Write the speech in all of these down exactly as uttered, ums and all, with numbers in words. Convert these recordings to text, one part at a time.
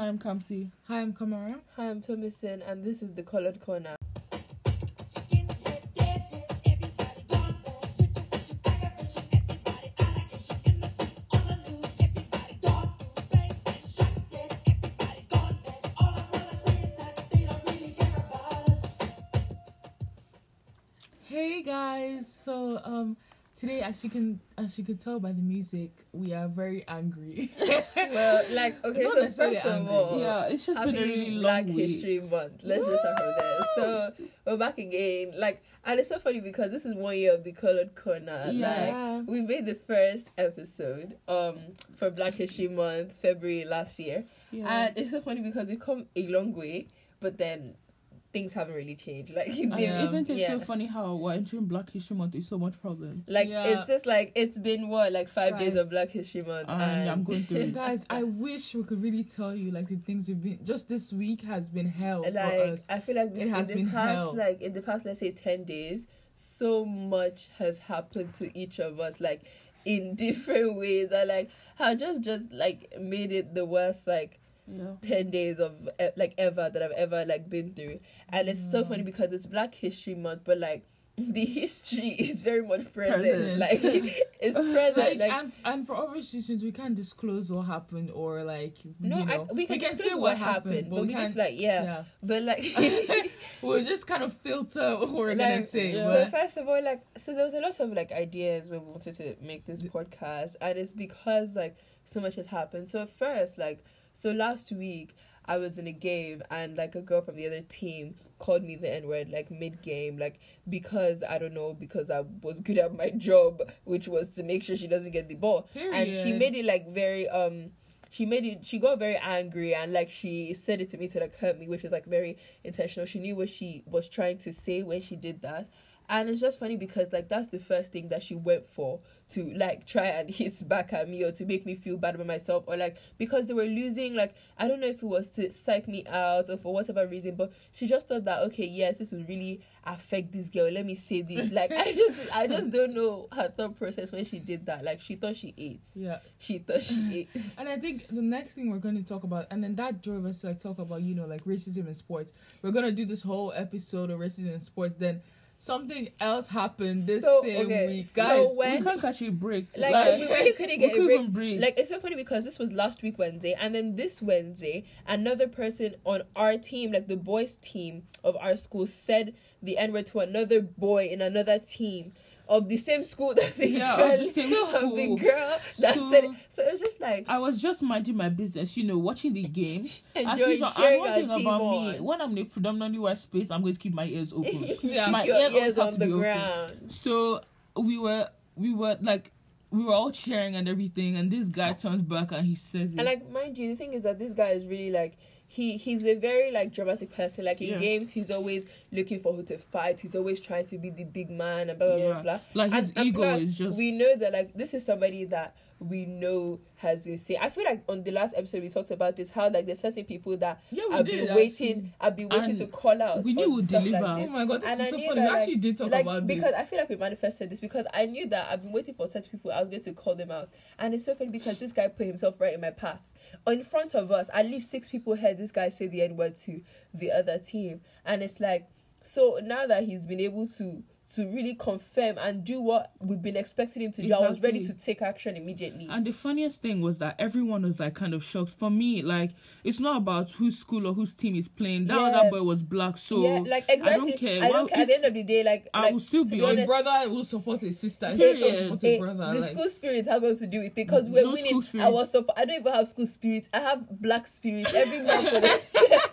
Hi, I'm Kamsi. Hi, I'm Kamara. Hi, I'm Thomason, and this is the Colored Corner. Hey guys, so um today, as you can as you can tell by the music, we are very angry. Well, like okay, so first of all, yeah, it's just been a really long Black History Month. Let's Woo! just start from there. So we're back again, like, and it's so funny because this is one year of the Colored Corner. Yeah. Like, we made the first episode um for Black History Month February last year, yeah. and it's so funny because we've come a long way, but then things haven't really changed. Like, they, um, isn't it yeah. so funny how we're entering Black History Month is so much problem? Like, yeah. it's just like it's been what like five guys, days of Black History Month, um, and I'm going through. Guys, I wish we could really tell you like the things we've been. Just this week has been hell like, for us. I feel like it has been past, hell. Like in the past, let's say ten days, so much has happened to each of us. Like in different ways, that like how just just like made it the worst. Like. Yeah. ten days of like ever that I've ever like been through, and it's yeah. so funny because it's Black History Month, but like the history is very much present, present. Like it's present, like, like, and, and for obvious reasons we can't disclose what happened, or like no you know, I, we, can we can disclose say what happened, happened but, but we can, just like yeah, yeah. but like we'll just kind of filter what we're like, gonna say. Yeah. So first of all, like, so there was a lot of like ideas we wanted to make this podcast, and it's because like so much has happened. So first, like, so last week, I was in a game, and, like, a girl from the other team called me the N-word, like, mid-game, like, because, I don't know, because I was good at my job, which was to make sure she doesn't get the ball. Period. And she made it, like, very, um, she made it, she got very angry, and, like, she said it to me to, like, hurt me, which was, like, very intentional. She knew what she was trying to say when she did that. And it's just funny because, like, that's the first thing that she went for, to, like, try and hit back at me or to make me feel bad about myself, or, like, because they were losing, like, I don't know if it was to psych me out or for whatever reason, but she just thought that, okay, yes, this would really affect this girl. Let me say this. Like, I just I just don't know her thought process when she did that. Like, she thought she ate. Yeah. She thought she ate. And I think the next thing we're going to talk about, and then that drove us to, like, talk about, you know, like, racism in sports. We're going to do this whole episode of racism in sports, then something else happened this so, same okay. week, guys. So when, we can't catch a break. Like, like we really couldn't get we a break. break. Like, it's so funny because this was last week Wednesday, and then this Wednesday, another person on our team, like the boys' team of our school, said the N-word to another boy in another team of the same school that the yeah, girl, of the, same so school. Of the girl that so, said it. So it's just like I was just minding my business, you know, watching the game. Enjoying and sharing our team about on. Me, when I'm in a predominantly white space, I'm going to keep my ears open. Yeah, my your ears, ears on the ground. Open. So we were, we were like, we were all cheering and everything, and this guy turns back and he says it. And like, mind you, the thing is that this guy is really like. He he's a very like dramatic person. Like in yeah. games, he's always looking for who to fight. He's always trying to be the big man and blah blah yeah. blah blah. Like and, his and ego plus, is just. We know that like this is somebody that we know has been saying. I feel like on the last episode we talked about this, how like there's certain people that yeah, I've did, been waiting, I've been waiting and to call out. We knew we'd deliver. Like oh my god, this and is I so funny. That, like, we actually did talk like, about because this because I feel like we manifested this because I knew that I've been waiting for certain people. I was going to call them out, and it's so funny because this guy put himself right in my path. In front of us, at least six people heard this guy say the N-word to the other team, and it's like, so now that he's been able to to really confirm and do what we've been expecting him to do, exactly. I was ready to take action immediately. And the funniest thing was that everyone was like kind of shocked. For me, like, it's not about whose school or whose team is playing. That yeah. other boy was black, so yeah, like, exactly. I don't care. I don't well, care. At the end of the day, like, I like, will still be honest, a brother will support his sister. He will support his brother. The like, school spirit has nothing to do with it because we're no winning. I was support. I don't even have school spirit. I have black spirit. Every man for themselves.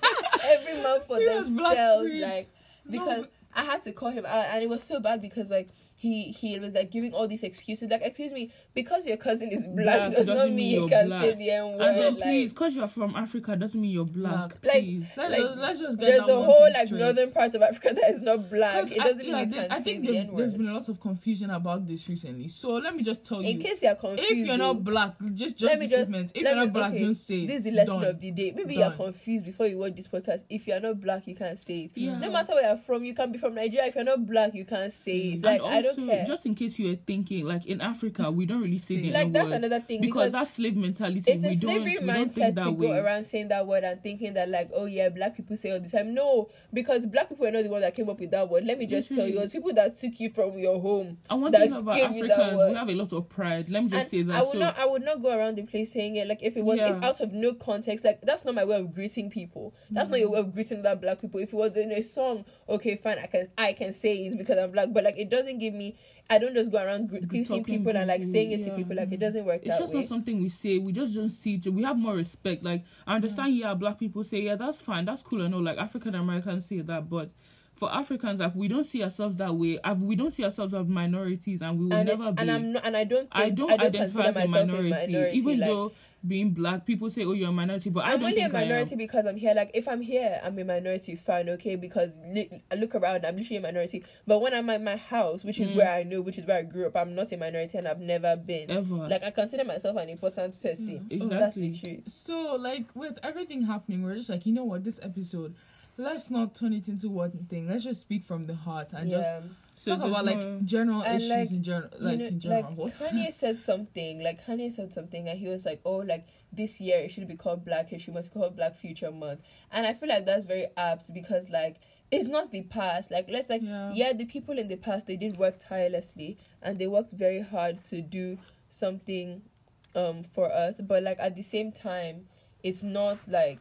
Every man for themselves. Black spirit. Like, because. No, I had to call him out, and it was so bad because, like, he, he was, like, giving all these excuses. Like, excuse me, because your cousin is black, black does not mean you can black. Say the N-word. And then, like, please, because you're from Africa doesn't mean you're black, black. Please. Like, like, let's just get there's the whole, like, straight. Northern part of Africa that is not black. It doesn't I, mean yeah, you can I think say the N-word. There's been a lot of confusion about this recently. So, let me just tell you. In case you're confused. If you're not black, just just the statement. If you're not me, black, okay, don't say it. This is the lesson done. Of the day. Maybe done. You're confused before you watch this podcast. If you're not black, you can't say it. No matter where you're from, you can be from Nigeria. If you're not black, you can't say it. Like, I don't so, care. Just in case you were thinking, like in Africa, we don't really say the like N that's word another thing because, because that's slave mentality. It's we a slavery don't, mindset we don't think that to way. Go around saying that word and thinking that like, oh yeah, black people say all the time. No, because black people are not the ones that came up with that word. Let me just Literally. tell you, it's people that took you from your home. I want to know about Africans. We have a lot of pride. Let me just and say that. I would so, not. I would not go around the place saying it. Like if it was, yeah. if out of no context, like that's not my way of greeting people. That's mm. not your way of greeting that black people. If it was in a song, okay, fine, I can I can say it because I'm black, but like it doesn't give me. I don't just go around greeting people and like saying it yeah. to people. Like it doesn't work. It's that just way. Not something we say. We just don't see it. We have more respect. Like I understand. Yeah, black people say yeah, that's fine, that's cool. I know. Like African Americans say that, but for Africans, like we don't see ourselves that way. We don't see ourselves as minorities, and we will and never it, be. And I'm not, and I don't. Think, I don't, I don't identify as a minority, minority, even like, though. Being black, people say, oh, you're a minority, but I'm I don't only think a minority because I'm here. Like, if I'm here, I'm a minority, fine, okay? Because li- I look around, I'm literally a minority. But when I'm at my house, which is mm. where I know, which is where I grew up, I'm not a minority and I've never been. Ever. Like, I consider myself an important person. Mm. Exactly. Oh, that's the truth. So, like, with everything happening, we're just like, you know what, this episode, let's not turn it into one thing. Let's just speak from the heart and yeah. just... So talk about like more... general and issues like, in general, like you know, in general. Like Kanye said something, like Kanye said something, and he was like, "Oh, like this year it should be called Black History Month, called Black Future Month," and I feel like that's very apt because like it's not the past. Like let's like yeah, yeah the people in the past they did work tirelessly and they worked very hard to do something, um, for us. But like at the same time, it's not like.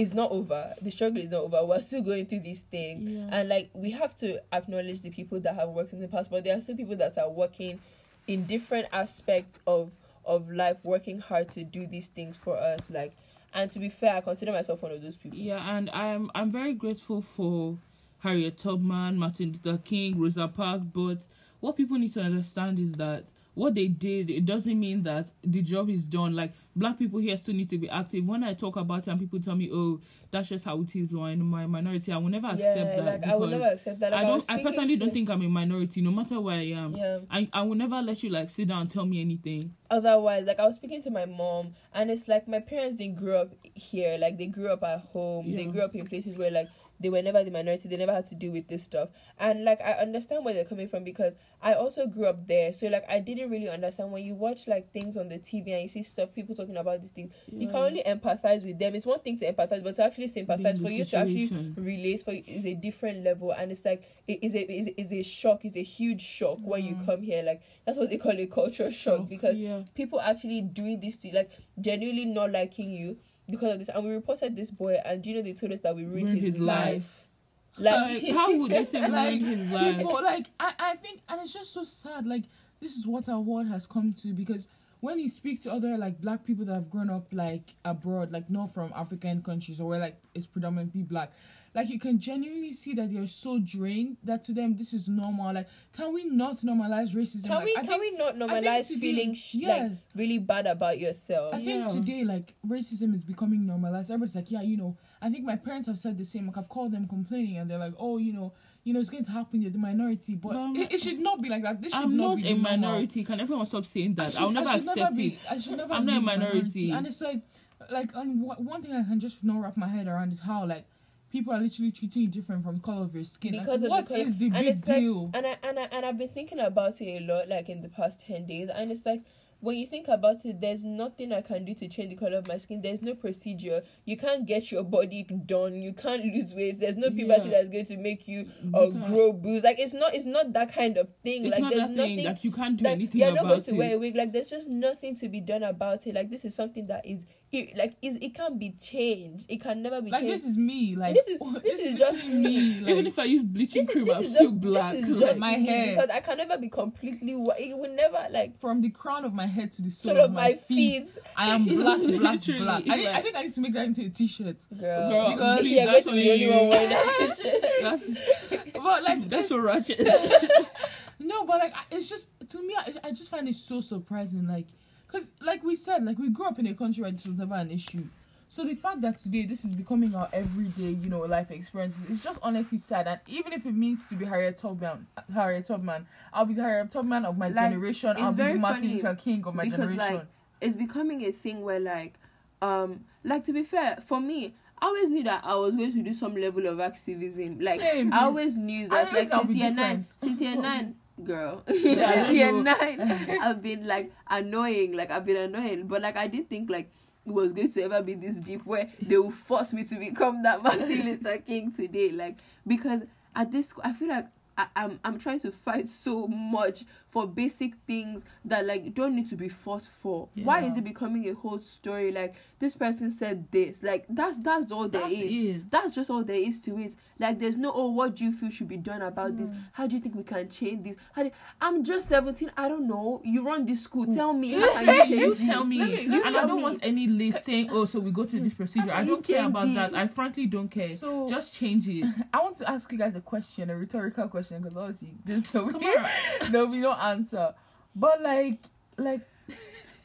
It's not over. The struggle is not over. We're still going through this thing. Yeah. And, like, we have to acknowledge the people that have worked in the past, but there are still people that are working in different aspects of, of life, working hard to do these things for us. Like, and to be fair, I consider myself one of those people. Yeah, and I'm, I'm very grateful for Harriet Tubman, Martin Luther King, Rosa Parks, but what people need to understand is that what they did, it doesn't mean that the job is done. Like, black people here still need to be active. When I talk about it and people tell me, oh, that's just how it is, or I'm a minority, I will never yeah, accept that. Like, I will never accept that. Like, I, don't, I, I personally to... don't think I'm a minority, no matter where I am. Yeah. I, I will never let you, like, sit down and tell me anything. Otherwise, like, I was speaking to my mom, and it's like, my parents didn't grow up here. Like, they grew up at home. Yeah. They grew up in places where, like, they were never the minority. They never had to deal with this stuff. And, like, I understand where they're coming from because I also grew up there. So, like, I didn't really understand. When you watch, like, things on the T V and you see stuff, people talking about these things, yeah. you can only empathize with them. It's one thing to empathize, but to actually sympathize, for you situation. to actually relate for you is a different level. And it's, like, it is a, is, is a shock. It's a huge shock yeah. when you come here. Like, that's what they call a cultural shock, shock because yeah. people actually doing this to you, like, genuinely not liking you. Because of this, and we reported this boy, and do you know they told us that we ruined, ruined his, his life. life. Like, like how would they say ruined his life? But like, I, I think, and it's just so sad. Like, this is what our world has come to. Because when you speak to other like black people that have grown up like abroad, like not from African countries or where like it's predominantly black, like you can genuinely see that they're so drained that to them this is normal. Like, can we not normalize racism? Can like, we? I can think, we not normalize today, feeling sh- yes. like really bad about yourself? I think yeah. today like racism is becoming normalized. Everybody's like, yeah, you know. I think my parents have said the same. Like I've called them complaining, and they're like, oh, you know. You know, it's going to happen, you're the minority, but um, it, it should not be like that. This should I'm not, not be a minority. Normal. Can everyone stop saying that? Should, I'll never accept never be, it. I should never I'm be not a minority. minority. And it's like, like and w- one thing I can just not wrap my head around is how, like, people are literally treating you different from the color of your skin. Because like, what the is the big deal? Like, and, I, and, I, and I've been thinking about it a lot, like, in the past ten days, and it's like, when you think about it, there's nothing I can do to change the color of my skin. There's no procedure. You can't get your body done. You can't lose weight. There's no puberty yeah. that's going to make you uh, you grow boobs. Like it's not, it's not that kind of thing. It's like not there's that nothing. Thing. Like you can't do like, anything about it. You're not going to it. wear a wig. Like there's just nothing to be done about it. Like this is something that is. It, like is it can be changed. It can never be like changed. Like this is me. Like this is this, this is, is just me. Like, even if I use bleaching this, cream, this I'm still just, black. This is just my hair because I can never be completely white. It will never like from the crown of my head to the sole, sole of, of my feet. feet. I am black, black, black. I, need, I think I need to make that into a t-shirt, girl. girl because please, yeah, that's going to be the only one wearing that t-shirt. That's, but like that's so ratchet. No, but like it's just to me, I, I just find it so surprising, like. Because, like we said, like, we grew up in a country where this was never an issue. So, the fact that today this is becoming our everyday, you know, life experiences, it's just honestly sad. And even if it means to be Harriet Tubman, Harriet Tubman, I'll be the Harriet Tubman of my like, generation. I'll be the Martin Luther King of my because, generation. Like, it's becoming a thing where, like, um, like, to be fair, for me, I always knew that I was going to do some level of activism. Like, same. I always knew that, I like, since year nine, since year nine, girl, yeah, year nine, I've been like annoying, like I've been annoying, but like I didn't think like it was going to ever be this deep where they will force me to become that Martin Luther King today, like, because at this, I feel like I, I'm I'm trying to fight so much for basic things that like don't need to be fought for. Yeah. Why is it becoming a whole story? Like, this person said this. Like, that's that's all there that's is. It. That's just all there is to it. Like, there's no, oh, what do you feel should be done about mm. this? How do you think we can change this? How do you, I'm just seventeen. I don't know. You run this school. Ooh. Tell me how can you change. You tell me. me you and tell I don't me. want any list saying, oh, so we go to this procedure. I don't care about this. that. I frankly don't care. So, just change it. I want to ask you guys a question, a rhetorical question. Because obviously this so no we don't answer, but like like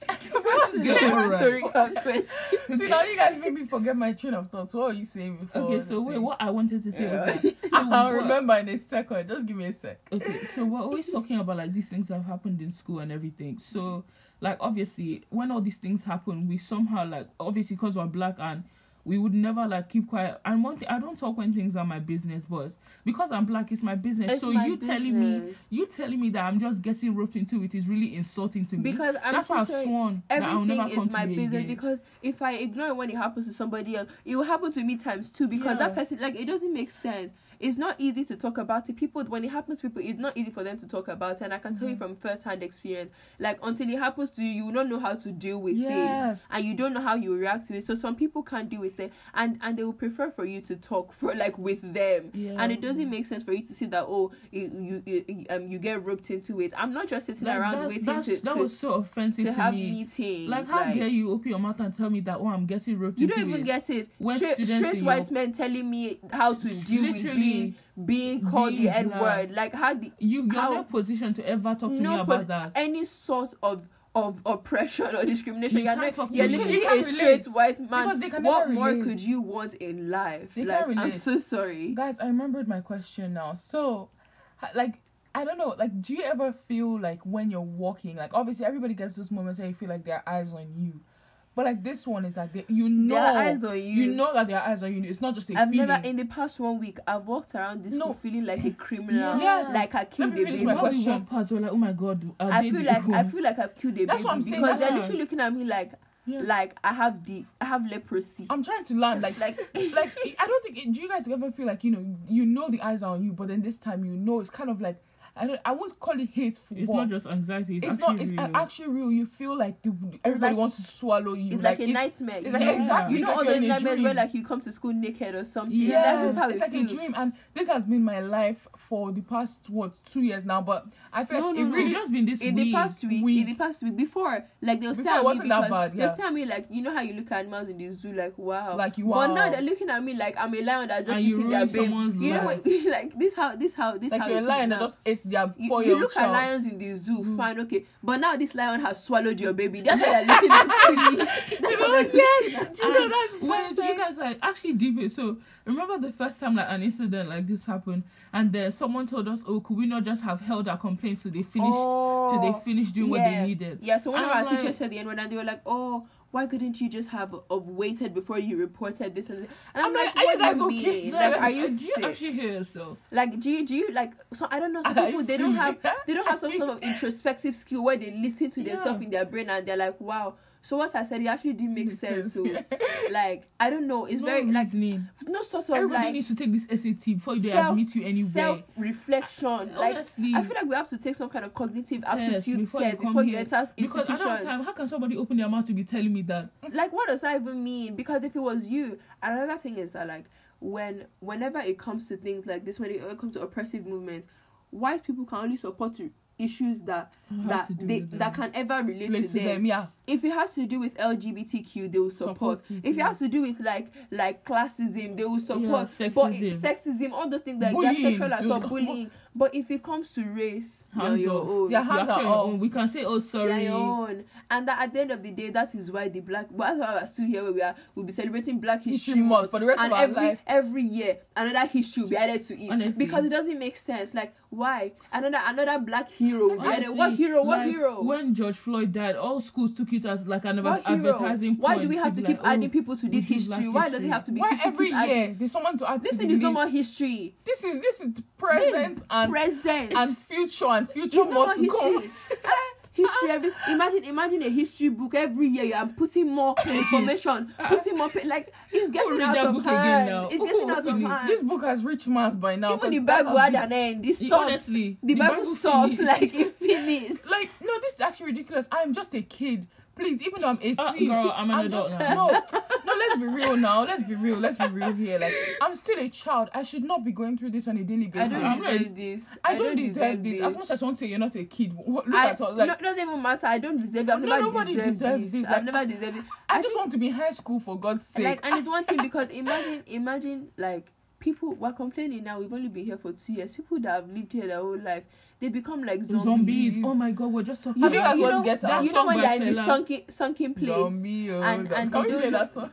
question. So now you guys made me forget my train of thought. So what were you saying before? Okay, so wait, thing? what I wanted to say yeah. was that, so I'll what, remember in a second. Just give me a sec. Okay, so we're always talking about like these things that have happened in school and everything. So like obviously when all these things happen, we somehow like obviously because we're black and we would never like keep quiet. And one thing, I don't talk when things are my business, but because I'm black, it's my business. It's so my you business. telling me, you telling me that I'm just getting roped into it is really insulting to me. Because I'm that's why so I've sworn that I'll never come to it. Everything is my business again. Because if I ignore it when it happens to somebody else, it will happen to me times two. Because yeah. that person, like, it doesn't make sense. It's not easy to talk about it. People, when it happens to people, it's not easy for them to talk about it. And I can tell mm-hmm. you from first-hand experience, like, until it happens to you, you will not know how to deal with yes. things. And you don't know how you react to it. So some people can't deal with it. And, and they will prefer for you to talk, for like, with them. Yeah. And it doesn't make sense for you to say that, oh, you, you, you, um, you get roped into it. I'm not just sitting like, around that's, waiting that's, to... That to, was so offensive to, to have me. meetings. Like, how like, dare you open your mouth and tell me that, oh, I'm getting roped into it. You don't even get it. Straight, straight white men telling me how to deal with being being called being the N word, like how the you you're how, not positioned to ever talk to no me about that. Any sort of of oppression or discrimination, you you're not. Talk you're literally a straight white man. What more relate. could you want in life? They like, I'm so sorry, guys. I remembered my question now. So, like, I don't know. Like, do you ever feel like when you're walking, like obviously everybody gets those moments where you feel like their eyes on you. But like this one is like they, you know eyes on you. you know that their eyes are you. It's not just a I've feeling. Never in the past one week I've walked around this no. feeling like a criminal. Yes. Like I killed Let me a baby. My question. We like, oh my god, I feel like home. I feel like I've killed a That's baby what I'm saying. because That's they're literally looking at me like yeah. like I have the I have leprosy. I'm trying to learn like like like I don't think do you guys ever feel like you know you know the eyes are on you, but then this time you know it's kind of like I don't. I won't call it hateful. It's what? not just anxiety. It's, it's not. It's real. actually real. You feel like the, everybody like, wants to swallow you. It's like, like a it's, nightmare. It's like yeah. exactly. You know all those nightmares where like you come to school naked or something. Yeah, it's it like feels. a dream. And this has been my life for the past what two years now. But I feel no, like no, it really no. just been this in week. the past week, week. In the past week before, like they were still at wasn't me that bad. Yeah. They tell me like you know how you look at animals in the zoo like wow. Like you are. But now they're looking at me like I'm a lion that just eating their babe. You know what? Like this how this how this how. Like you're a lion that just ate. You, you look child. at lions in the zoo, mm. fine, okay, but now this lion has swallowed your baby. That's why you're looking at me. You know, yes, do you know that's when you guys like actually deep it. So remember the first time like an incident like this happened, and then someone told us, oh, could we not just have held our complaints till they finished, oh, till they finished doing yeah. what they needed? Yeah. So one of our like, teachers said the end, and they were like, oh. Why couldn't you just have of waited before you reported this and this? And I'm, I'm like, like, are you guys okay? No, like, are you? Do you sick? actually hear yourself? Like, do you do you like? So I don't know. Some are people they don't have they don't have some sort of introspective skill where they listen to yeah. themselves in their brain and they're like, wow. So what I said, it actually did make sense. So, like, I don't know. It's no very reasoning. like no sort of Everybody like needs to take this S A T before they self, admit you anywhere. Self reflection. Like honestly, I feel like we have to take some kind of cognitive aptitude before test you before you enter because institution. Because time, how can somebody open their mouth to be telling me that? Like, what does that even mean? Because if it was you, another thing is that like when whenever it comes to things like this, when it comes to oppressive movements, white people can only support you. issues that that they that can ever relate Relate to them. them yeah. If it has to do with L G B T Q, they will support. Supportism. If it has to do with like like classism, they will support. Yeah, sexism. But it, sexism, all those things like that, sexual assault, bullying. But if it comes to race, hands you're your off. own. Their hands are own. We can say, oh, sorry. Your own. And that at the end of the day, that is why the black. Well, that's why we're still here where we are. We'll be celebrating Black History, History Month for the rest and of our every, life. Every year, another history will be added to it. Honestly. Because it doesn't make sense. Like why another another Black History hero. I know, what hero? What like, hero? When George Floyd died, all schools took it as like an advertising point. Why do we have to keep like, adding oh, people to this history? history? Why does it have to be? Why every year add... there's someone to add? This to thing is no more history. This is this is present this and present and future and future more to come. History, every, imagine, imagine a history book every year. You are putting more information, putting more like it's getting out of hand. It's getting out of hand. This book has reached mass by now. Even the Bible had an end. This stops. Honestly, the Bible stops like it finished. Like no, this is actually ridiculous. I'm just a kid. Please, even though I'm eighteen, uh, girl, I'm an I'm adult just, now. No, no, let's be real now. Let's be real. Let's be real here. Like, I'm still a child. I should not be going through this on a daily basis. I don't deserve this. I, I don't, don't deserve, deserve this. this. As much as I want to say you're not a kid, look I, at all. Like, no, it doesn't even matter. I don't deserve it. I've no, never nobody deserves this. this. Like, I've never deserved it. I, I think, just want to be in high school for God's sake. Like, and it's one thing because imagine, imagine, like. People were complaining now. We've only been here for two years. People that have lived here their whole life, they become like zombies. zombies. Oh my God, we're just talking. You know, about you know, get that you know when they're in this sunken, sunken place, Zombios. and and Can they don't. That song?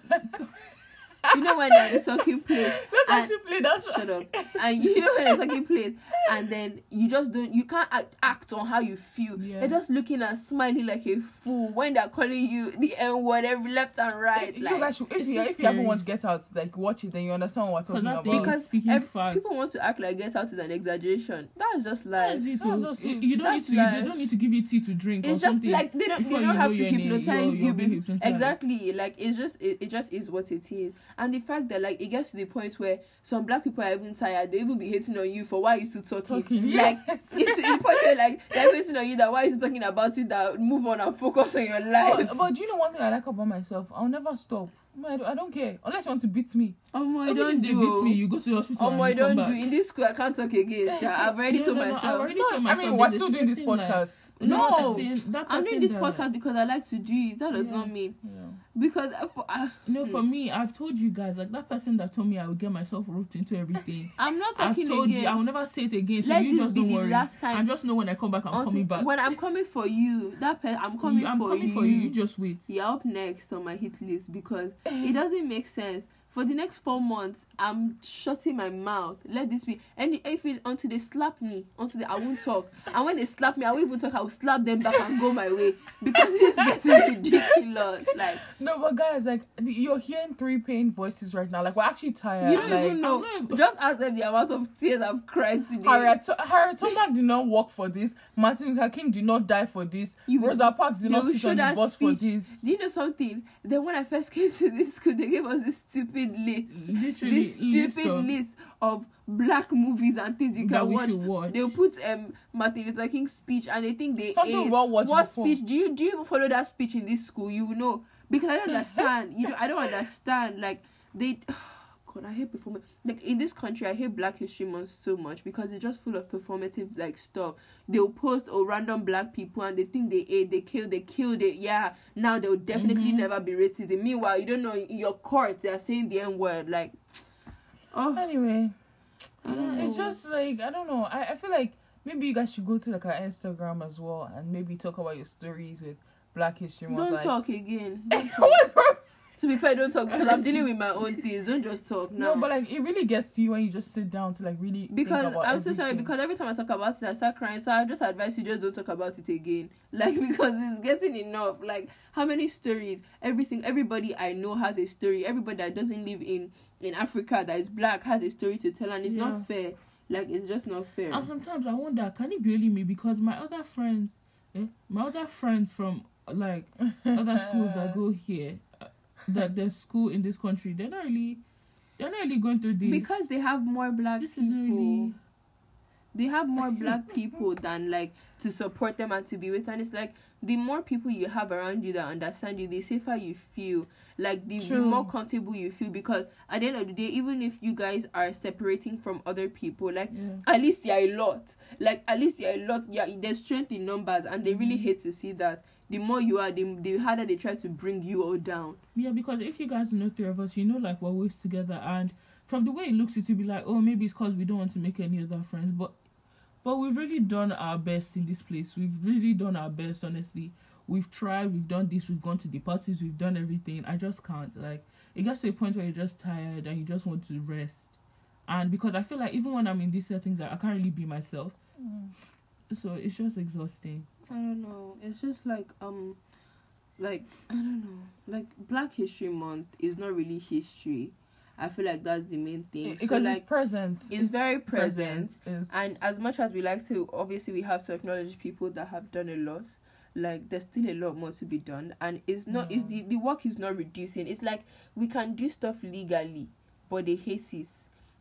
You know when they're in sunken place. Let's actually play that song. Shut up. And you know when they're in sunken place, and then you just don't. You can't act, act on how you feel. Yes. They're just looking and smiling like a fool when they're calling you the N word every left and right. It, like, you guys should, if you if you haven't watched Get Out, like watch it, then you understand what we're talking about. Because if people want to act like Get Out is an exaggeration. That is just life. That's that's also, it, you don't need to. Life. They don't need to give you tea to drink. It's or just something like they don't. They don't have to hypnotize you. Exactly. Like it's just it, it just is what it is. And the fact that like it gets to the point where some black people are even tired, they even be hating on you for why you still talking. talking yes. Like it's to the point where like they're hating on you that why you still talking about it, that move on and focus on your life. But, but do you know one thing I like about myself? I'll never stop. I don't care unless you want to beat me. Oh my, don't do. Beat me, you go to the hospital. Oh my, don't do. In this school, I can't talk again. I've already no, told no, no, myself. I've already no, told myself. I mean, we're still doing this podcast. Like, no, no I'm doing this podcast like, because I like to do it. That does yeah, not mean yeah. because uh, for, uh, no. For me, I've told you guys like that person that told me I would get myself roped into everything. I'm not talking I've told again. You, I will never say it again. So Let you this just be don't the worry. Last time. And just know when I come back, I'm coming back. When I'm coming for you, that person, I'm coming for you. I'm coming for you. You just wait. You're up next on my hit list because. It doesn't make sense. For the next four months, I'm shutting my mouth. Let this be. And if it, until they slap me, until they, I won't talk. And when they slap me, I won't even talk. I will slap them back and go my way because it's getting ridiculous. Like no, but guys, like you're hearing three pain voices right now. Like we're actually tired. You don't like, even know. Not... Just ask them the amount of tears I've cried today. Harriet Tubman did not work for this. Martin Luther King did not die for this. You Rosa Parks did not sit on the bus speech. for this. Do you know something? Then when I first came to this school, they gave us this stupid. List, Literally this stupid list of, list of black movies and things you can watch. watch. They'll put um Martin Luther King's speech, and I think they something well watched. What before. speech do you do? You follow that speech in this school? You know, because I don't understand. you know, I don't understand. Like they, oh God, I hate performance. Like in this country, I hate Black History Month so much because it's just full of performative like stuff. They'll post or oh, random black people, and they think they ate, they killed, they killed it. Yeah, now they'll definitely mm-hmm. never be racist. And meanwhile, you don't know in your court they're saying the N word. Like, oh, anyway, I don't know. It's just like I don't know. I, I feel like maybe you guys should go to like our Instagram as well and maybe talk about your stories with Black History Month. Don't like... talk again. Don't talk. To be fair, don't talk because I'm dealing with my own things. Don't just talk now. No, but like it really gets to you when you just sit down to like really. Because think about I'm so everything. sorry because every time I talk about it, I start crying. So I just advise you just don't talk about it again. Like because it's getting enough. Like how many stories? Everything. Everybody I know has a story. Everybody that doesn't live in in Africa that is black has a story to tell, and it's yeah. not fair. Like it's just not fair. And sometimes I wonder, can it be only me? Because my other friends, eh, my other friends from like other schools that go here. That the school in this country, they're not really, they're not really going through this because they have more black this people. Really... They have more black people than like to support them and to be with, and it's like the more people you have around you that understand you, the safer you feel. Like the, the more comfortable you feel because at the end of the day, even if you guys are separating from other people, like yeah. at least you're a lot. Like at least you're a lot. Yeah, there's strength in numbers, and they really hate to see that. The more you are, the, the harder they try to bring you all down. Yeah, because if you guys know three of us, you know, like, we're always together. And from the way it looks, it will be like, oh, maybe it's because we don't want to make any other friends. But but we've really done our best in this place. We've really done our best, honestly. We've tried. We've done this. We've gone to the parties. We've done everything. I just can't. Like, it gets to a point where you're just tired and you just want to rest. And because I feel like even when I'm in these settings, I can't really be myself. Mm. So it's just exhausting. I don't know. It's just like um, like I don't know. Like Black History Month is not really history. I feel like that's the main thing. Because so like, it's present. It's, it's very present. present. It's... And as much as we like to, obviously we have to acknowledge people that have done a lot. Like, there's still a lot more to be done. And it's not, no. it's the, the work is not reducing. It's like, we can do stuff legally, but they hate it.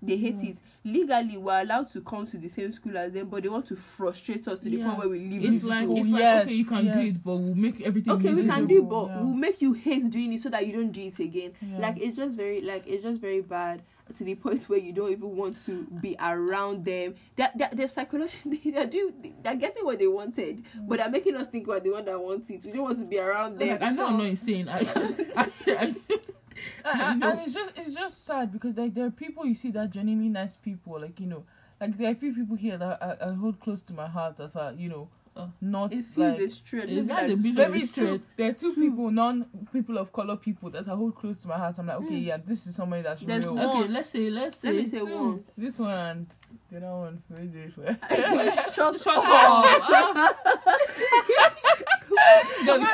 They hate yeah. it. Legally, we're allowed to come to the same school as them, but they want to frustrate us to the yeah. point where we leave it's the like, school. It's like, yes, okay, you can yes. do it, but we'll make everything Okay, miserable. we can do it, but yeah. we'll make you hate doing it so that you don't do it again. Yeah. Like, it's just very, like, it's just very bad to the point where you don't even want to be around them. They're, they're, they're psychologically, they're, doing, they're getting what they wanted, mm. but they're making us think we're the one that wants it. We don't want to be around them. Like, I know so, I'm not insane. I, I, I, I And, and it's just it's just sad because like there are people you see that genuinely nice people, like, you know, like there are a few people here that I, I hold close to my heart that are, you know, uh, not it like it's true. It like, very true. There are two, two people, non people of color people that I hold close to my heart. I'm like, okay, mm. yeah, this is somebody that's There's real. One. Okay, let's say let's say, Let me say one. This one and the other one. Shut, Shut up.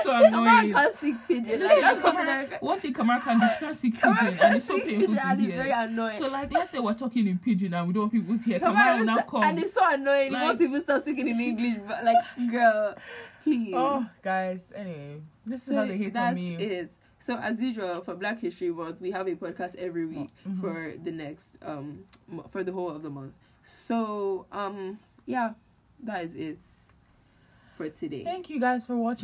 So Kamara can't speak pidgin. Like, that's Kamara, one thing Kamara can do, she can't speak pidgin, Kamara and it's so painful to hear. Very annoying. So like, let's say we're talking in pidgin and we don't want people to hear. Kamara will now come, and it's so annoying. Like, you won't even start speaking in English, but like, girl, please. Oh, guys. Anyway, this is so how they hate on me. It. So as usual for Black History Month, we have a podcast every week mm-hmm. for the next um for the whole of the month. So um yeah, that is it for today. Thank you guys for watching.